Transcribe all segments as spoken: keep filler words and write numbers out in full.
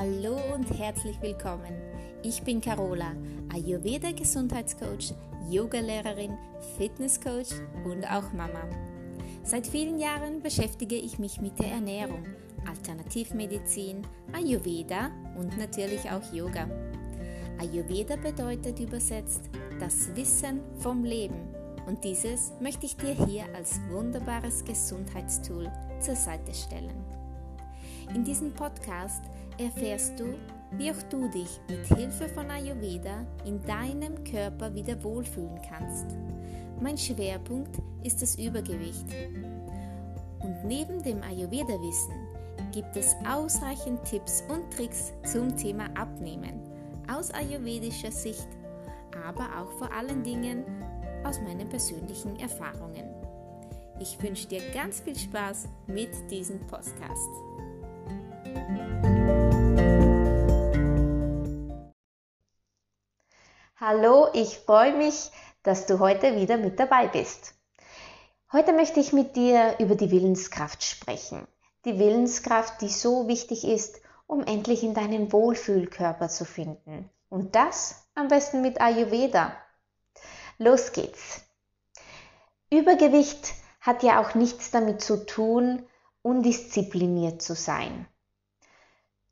Hallo und herzlich willkommen. Ich bin Carola, Ayurveda Gesundheitscoach, Yogalehrerin, Fitnesscoach und auch Mama. Seit vielen Jahren beschäftige ich mich mit der Ernährung, Alternativmedizin, Ayurveda und natürlich auch Yoga. Ayurveda bedeutet übersetzt das Wissen vom Leben und dieses möchte ich dir hier als wunderbares Gesundheitstool zur Seite stellen. In diesem Podcast erfährst du, wie auch du dich mit Hilfe von Ayurveda in deinem Körper wieder wohlfühlen kannst. Mein Schwerpunkt ist das Übergewicht. Und neben dem Ayurveda-Wissen gibt es ausreichend Tipps und Tricks zum Thema Abnehmen, aus ayurvedischer Sicht, aber auch vor allen Dingen aus meinen persönlichen Erfahrungen. Ich wünsche dir ganz viel Spaß mit diesem Podcast. Hallo, ich freue mich, dass du heute wieder mit dabei bist. Heute möchte ich mit dir über die Willenskraft sprechen. Die Willenskraft, die so wichtig ist, um endlich in deinen Wohlfühlkörper zu finden. Und das am besten mit Ayurveda. Los geht's! Übergewicht hat ja auch nichts damit zu tun, undiszipliniert zu sein.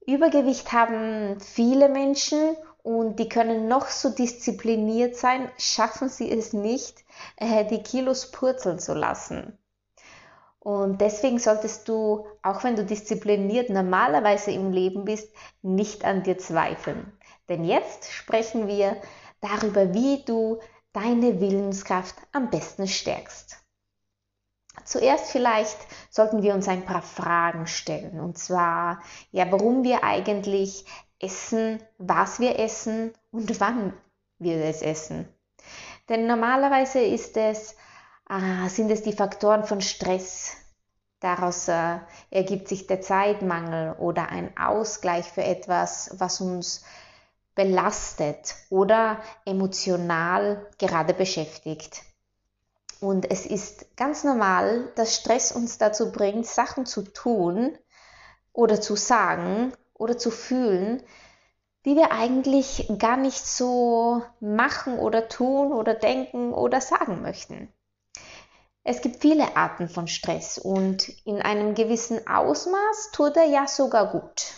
Übergewicht haben viele Menschen und die können noch so diszipliniert sein, schaffen sie es nicht, die Kilos purzeln zu lassen. Und deswegen solltest du, auch wenn du diszipliniert normalerweise im Leben bist, nicht an dir zweifeln. Denn jetzt sprechen wir darüber, wie du deine Willenskraft am besten stärkst. Zuerst vielleicht sollten wir uns ein paar Fragen stellen, und zwar, ja, warum wir eigentlich essen, was wir essen und wann wir es essen. Denn normalerweise ist es, äh, sind es die Faktoren von Stress. Daraus äh, ergibt sich der Zeitmangel oder ein Ausgleich für etwas, was uns belastet oder emotional gerade beschäftigt. Und es ist ganz normal, dass Stress uns dazu bringt, Sachen zu tun oder zu sagen oder zu fühlen, die wir eigentlich gar nicht so machen oder tun oder denken oder sagen möchten. Es gibt viele Arten von Stress und in einem gewissen Ausmaß tut er ja sogar gut.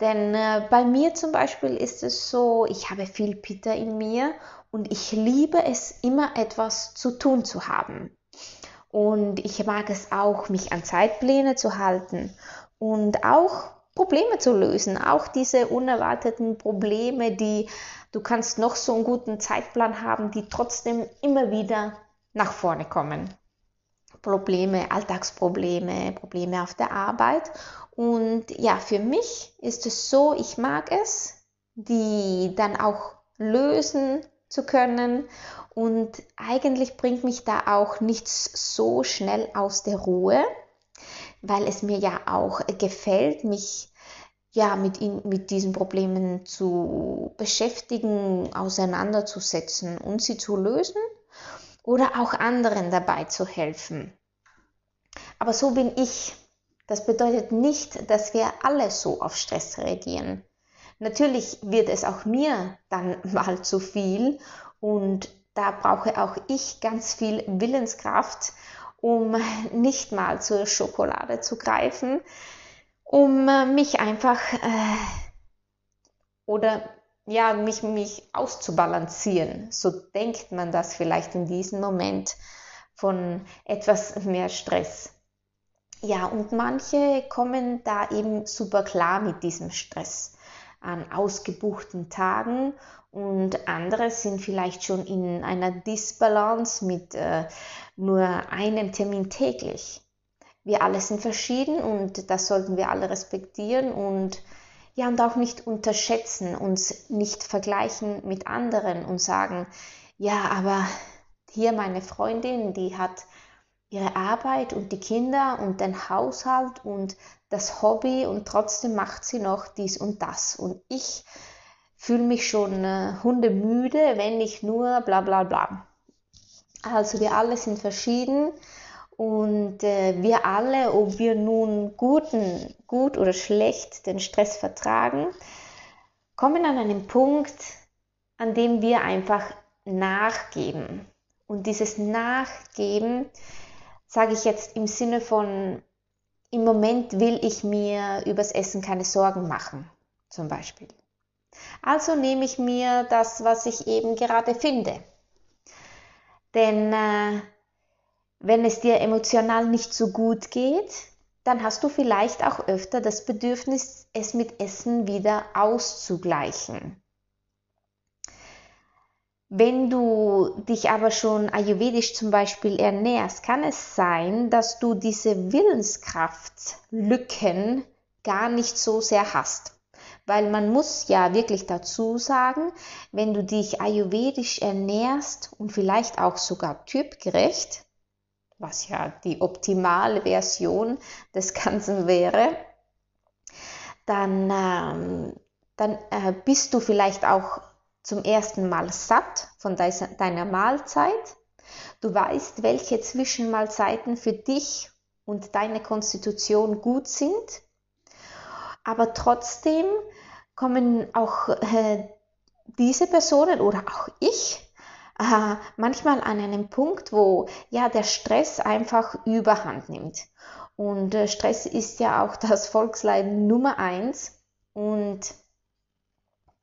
Denn äh, bei mir zum Beispiel ist es so, ich habe viel Pitta in mir und ich liebe es, immer etwas zu tun zu haben. Und ich mag es auch, mich an Zeitpläne zu halten und auch Probleme zu lösen. Auch diese unerwarteten Probleme, die du kannst noch so einen guten Zeitplan haben, die trotzdem immer wieder nach vorne kommen. Probleme, Alltagsprobleme, Probleme auf der Arbeit. Und ja, für mich ist es so, ich mag es, die dann auch lösen zu können. Und eigentlich bringt mich da auch nichts so schnell aus der Ruhe, weil es mir ja auch gefällt, mich ja mit, in, mit diesen Problemen zu beschäftigen, auseinanderzusetzen und sie zu lösen. Oder auch anderen dabei zu helfen. Aber so bin ich. Das bedeutet nicht, dass wir alle so auf Stress reagieren. Natürlich wird es auch mir dann mal zu viel und da brauche auch ich ganz viel Willenskraft, um nicht mal zur Schokolade zu greifen, um mich einfach äh, oder ja, mich, mich auszubalancieren. So denkt man das vielleicht in diesem Moment von etwas mehr Stress. Ja, und manche kommen da eben super klar mit diesem Stress an ausgebuchten Tagen und andere sind vielleicht schon in einer Disbalance mit äh, nur einem Termin täglich. Wir alle sind verschieden und das sollten wir alle respektieren und Ja, und auch nicht unterschätzen, uns nicht vergleichen mit anderen und sagen, ja, aber hier meine Freundin, die hat ihre Arbeit und die Kinder und den Haushalt und das Hobby und trotzdem macht sie noch dies und das. Und ich fühle mich schon äh, hundemüde, wenn ich nur bla bla bla. Also wir alle sind verschieden Und äh, wir alle, ob wir nun guten, gut oder schlecht den Stress vertragen, kommen an einen Punkt, an dem wir einfach nachgeben. Und dieses Nachgeben, sage ich jetzt im Sinne von, im Moment will ich mir übers Essen keine Sorgen machen, zum Beispiel. Also nehme ich mir das, was ich eben gerade finde. Denn äh, wenn es dir emotional nicht so gut geht, dann hast du vielleicht auch öfter das Bedürfnis, es mit Essen wieder auszugleichen. Wenn du dich aber schon ayurvedisch zum Beispiel ernährst, kann es sein, dass du diese Willenskraftlücken gar nicht so sehr hast. Weil man muss ja wirklich dazu sagen, wenn du dich ayurvedisch ernährst und vielleicht auch sogar typgerecht, was ja die optimale Version des Ganzen wäre, dann, ähm, dann äh, bist du vielleicht auch zum ersten Mal satt von deiner Mahlzeit. Du weißt, welche Zwischenmahlzeiten für dich und deine Konstitution gut sind. Aber trotzdem kommen auch äh, diese Personen oder auch ich äh, manchmal an einen Punkt, wo ja der Stress einfach Überhand nimmt. Und äh, Stress ist ja auch das Volksleid Nummer eins. Und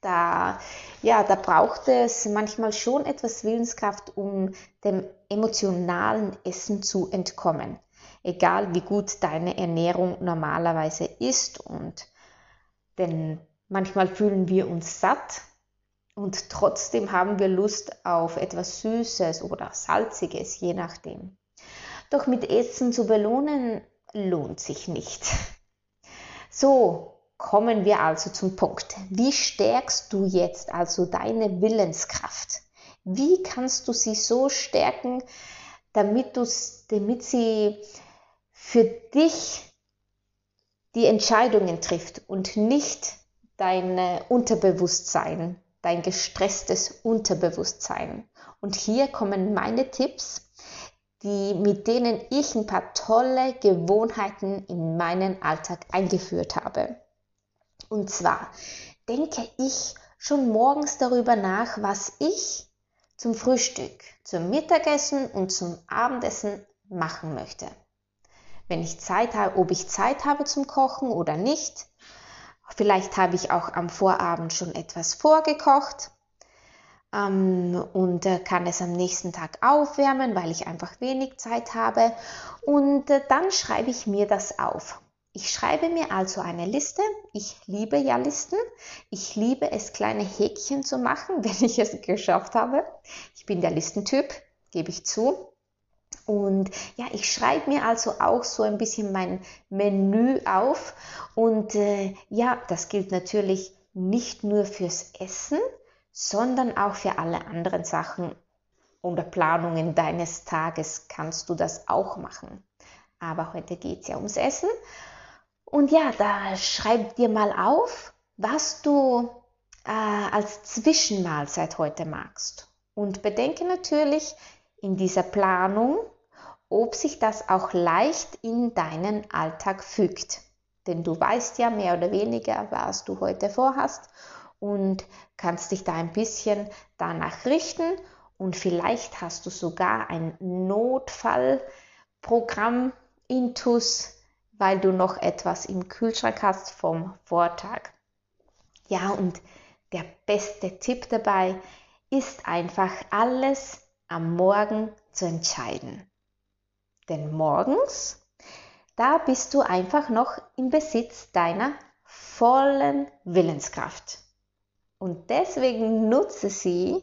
Da, ja, da braucht es manchmal schon etwas Willenskraft, um dem emotionalen Essen zu entkommen. Egal wie gut deine Ernährung normalerweise ist. Und denn manchmal fühlen wir uns satt und trotzdem haben wir Lust auf etwas Süßes oder Salziges, je nachdem. Doch mit Essen zu belohnen, lohnt sich nicht. So. Kommen wir also zum Punkt. Wie stärkst du jetzt also deine Willenskraft? Wie kannst du sie so stärken, damit, damit sie für dich die Entscheidungen trifft und nicht dein Unterbewusstsein, dein gestresstes Unterbewusstsein? Und hier kommen meine Tipps, die, mit denen ich ein paar tolle Gewohnheiten in meinen Alltag eingeführt habe. Und zwar denke ich schon morgens darüber nach, was ich zum Frühstück, zum Mittagessen und zum Abendessen machen möchte. Wenn ich Zeit habe, ob ich Zeit habe zum Kochen oder nicht. Vielleicht habe ich auch am Vorabend schon etwas vorgekocht ähm, und äh, kann es am nächsten Tag aufwärmen, weil ich einfach wenig Zeit habe. Und äh, dann schreibe ich mir das auf. Ich schreibe mir also eine Liste. Ich liebe ja Listen. Ich liebe es, kleine Häkchen zu machen, wenn ich es geschafft habe. Ich bin der Listentyp, gebe ich zu. Und ja, ich schreibe mir also auch so ein bisschen mein Menü auf. Und äh, ja, das gilt natürlich nicht nur fürs Essen, sondern auch für alle anderen Sachen oder Planungen deines Tages kannst du das auch machen. Aber heute geht es ja ums Essen. Und ja, da schreib dir mal auf, was du äh, als Zwischenmahlzeit heute magst. Und bedenke natürlich in dieser Planung, ob sich das auch leicht in deinen Alltag fügt. Denn du weißt ja mehr oder weniger, was du heute vorhast und kannst dich da ein bisschen danach richten. Und vielleicht hast du sogar ein Notfallprogramm intus, weil du noch etwas im Kühlschrank hast vom Vortag. Ja, und der beste Tipp dabei ist einfach, alles am Morgen zu entscheiden. Denn morgens, da bist du einfach noch im Besitz deiner vollen Willenskraft. Und deswegen nutze sie,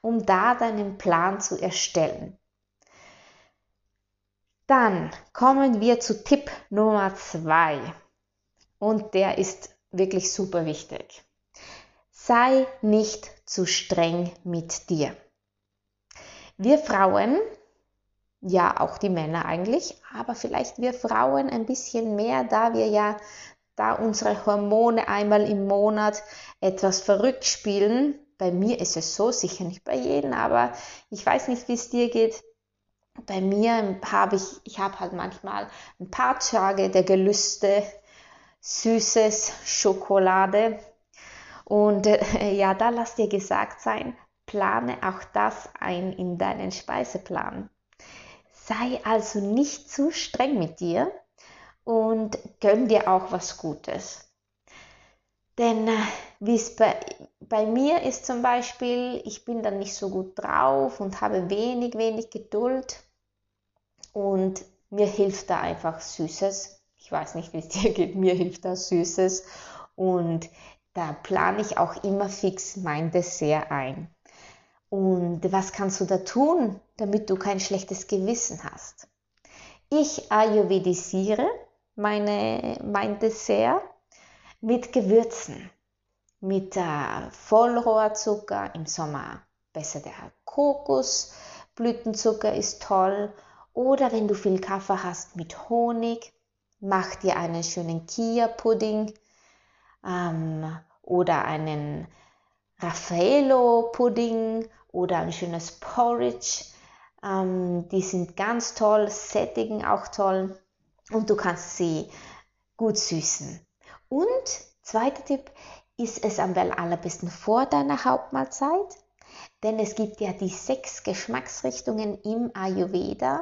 um da deinen Plan zu erstellen. Dann kommen wir zu Tipp Nummer zwei und der ist wirklich super wichtig. Sei nicht zu streng mit dir. Wir Frauen, ja auch die Männer eigentlich, aber vielleicht wir Frauen ein bisschen mehr, da wir ja, da unsere Hormone einmal im Monat etwas verrückt spielen. Bei mir ist es so, sicher nicht bei jedem, aber ich weiß nicht, wie es dir geht. bei mir habe ich, ich habe halt manchmal ein paar Tage der Gelüste, süßes Schokolade. Und äh, ja, da lass dir gesagt sein, plane auch das ein in deinen Speiseplan. Sei also nicht zu streng mit dir und gönn dir auch was Gutes. Denn äh, wie es bei, bei mir ist zum Beispiel, ich bin dann nicht so gut drauf und habe wenig, wenig Geduld. Und mir hilft da einfach Süßes. Ich weiß nicht, wie es dir geht, mir hilft da Süßes. Und da plane ich auch immer fix mein Dessert ein. Und was kannst du da tun, damit du kein schlechtes Gewissen hast? Ich ayurvedisiere meine, mein Dessert mit Gewürzen. Mit äh, Vollrohrzucker, im Sommer besser der Kokosblütenzucker ist toll. Oder wenn du viel Kaffee hast, mit Honig. Mach dir einen schönen Chia-Pudding. Ähm, oder einen Raffaello-Pudding oder ein schönes Porridge. Ähm, die sind ganz toll, sättigen auch toll und du kannst sie gut süßen. Und zweiter Tipp, iss es am allerbesten vor deiner Hauptmahlzeit, denn es gibt ja die sechs Geschmacksrichtungen im Ayurveda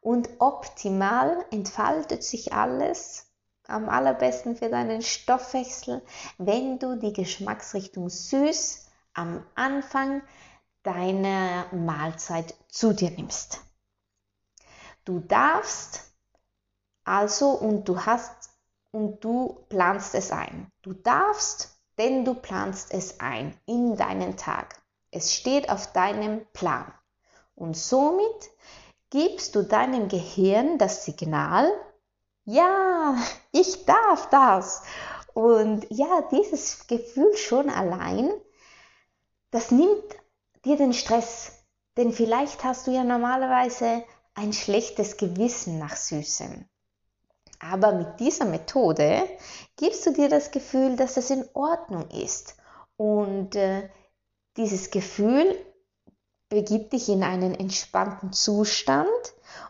und optimal entfaltet sich alles am allerbesten für deinen Stoffwechsel, wenn du die Geschmacksrichtung süß am Anfang deiner Mahlzeit zu dir nimmst. Du darfst also und du hast und du planst es ein. Du darfst, denn du planst es ein in deinen Tag. Es steht auf deinem Plan. Und somit gibst du deinem Gehirn das Signal, ja, ich darf das. Und ja, dieses Gefühl schon allein, das nimmt dir den Stress. Denn vielleicht hast du ja normalerweise ein schlechtes Gewissen nach Süßem. Aber mit dieser Methode gibst du dir das Gefühl, dass das in Ordnung ist. Und äh, dieses Gefühl begibt dich in einen entspannten Zustand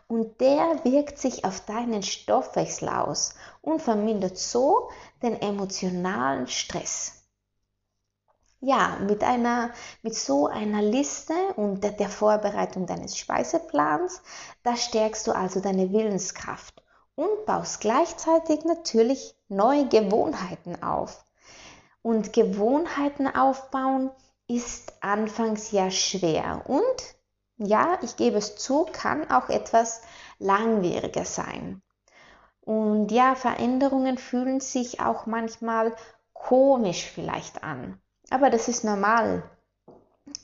und der wirkt sich auf deinen Stoffwechsel aus und vermindert so den emotionalen Stress. Ja, mit, einer, mit so einer Liste und der, der Vorbereitung deines Speiseplans, da stärkst du also deine Willenskraft und baust gleichzeitig natürlich neue Gewohnheiten auf. Und Gewohnheiten aufbauen ist anfangs ja schwer und ja, ich gebe es zu, kann auch etwas langwieriger sein. Und ja, Veränderungen fühlen sich auch manchmal komisch vielleicht an. Aber das ist normal.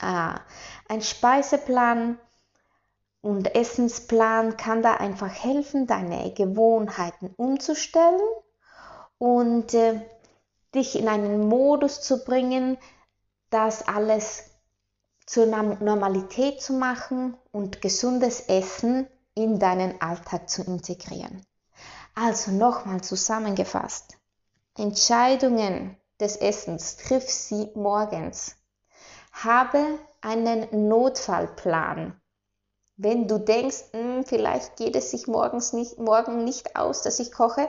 Ah, ein Speiseplan und Essensplan kann da einfach helfen, deine Gewohnheiten umzustellen und äh, dich in einen Modus zu bringen, das alles zur Normalität zu machen und gesundes Essen in deinen Alltag zu integrieren. Also nochmal zusammengefasst, Entscheidungen des Essens triff sie morgens. Habe einen Notfallplan. Wenn du denkst, vielleicht geht es sich morgens nicht, morgen nicht aus, dass ich koche,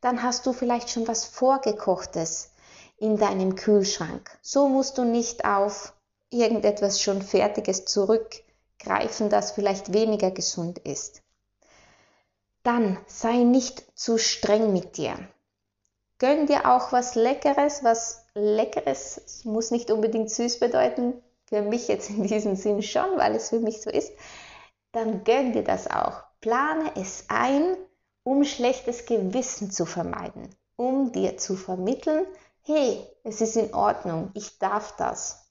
dann hast du vielleicht schon was Vorgekochtes in deinem Kühlschrank. So musst du nicht auf irgendetwas schon Fertiges zurückgreifen, das vielleicht weniger gesund ist. Dann sei nicht zu streng mit dir. Gönn dir auch was Leckeres, was Leckeres, es muss nicht unbedingt süß bedeuten, für mich jetzt in diesem Sinn schon, weil es für mich so ist. Dann gönn dir das auch. Plane es ein, um schlechtes Gewissen zu vermeiden, um dir zu vermitteln, hey, es ist in Ordnung, ich darf das.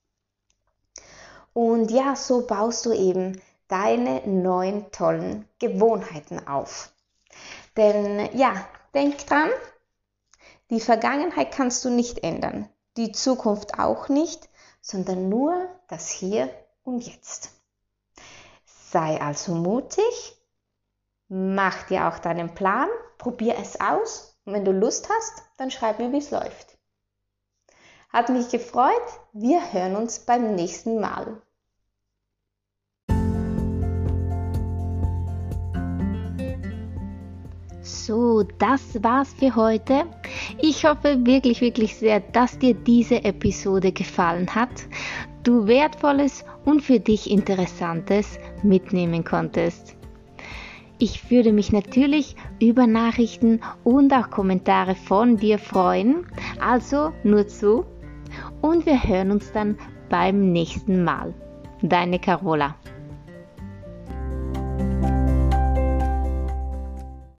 Und ja, so baust du eben deine neuen tollen Gewohnheiten auf. Denn ja, denk dran, die Vergangenheit kannst du nicht ändern, die Zukunft auch nicht, sondern nur das Hier und Jetzt. Sei also mutig, mach dir auch deinen Plan, probier es aus und wenn du Lust hast, dann schreib mir, wie es läuft. Hat mich gefreut, wir hören uns beim nächsten Mal. So, das war's für heute. Ich hoffe wirklich, wirklich sehr, dass dir diese Episode gefallen hat, du Wertvolles und für dich Interessantes mitnehmen konntest. Ich würde mich natürlich über Nachrichten und auch Kommentare von dir freuen, also nur zu. Und wir hören uns dann beim nächsten Mal. Deine Carola.